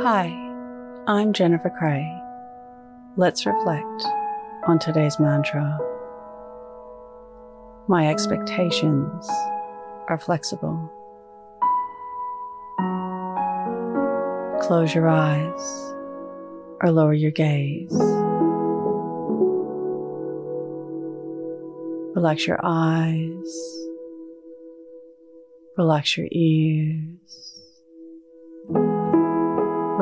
Hi, I'm Jennifer Cray. Let's reflect on today's mantra. My expectations are flexible. Close your eyes or lower your gaze. Relax your eyes. Relax your ears.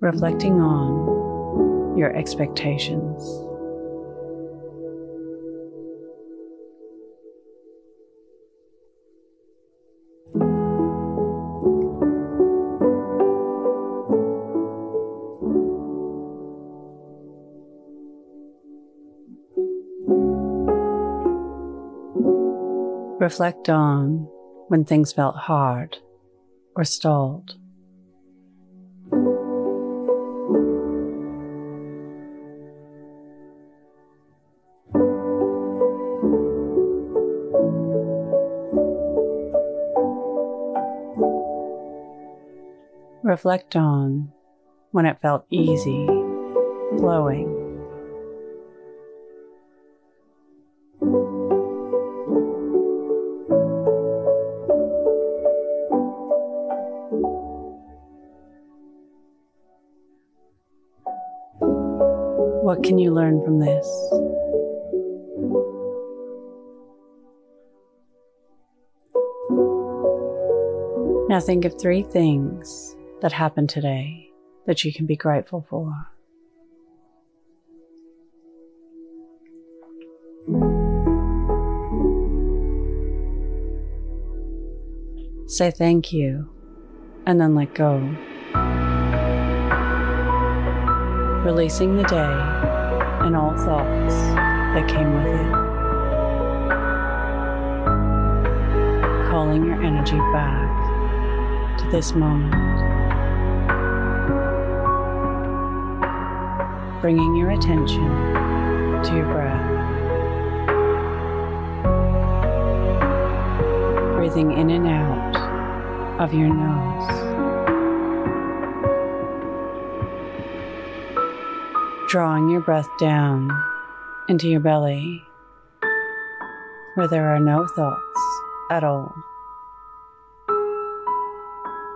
reflecting on your expectations. Reflect on when things felt hard or stalled. Reflect on when it felt easy, flowing. What can you learn from this? Now think of 3 things that happened today that you can be grateful for. Say thank you and then let go. Releasing the day and all thoughts that came with it. Calling your energy back to this moment. Bringing your attention to your breath. Breathing in and out of your nose. Drawing your breath down into your belly, where there are no thoughts at all.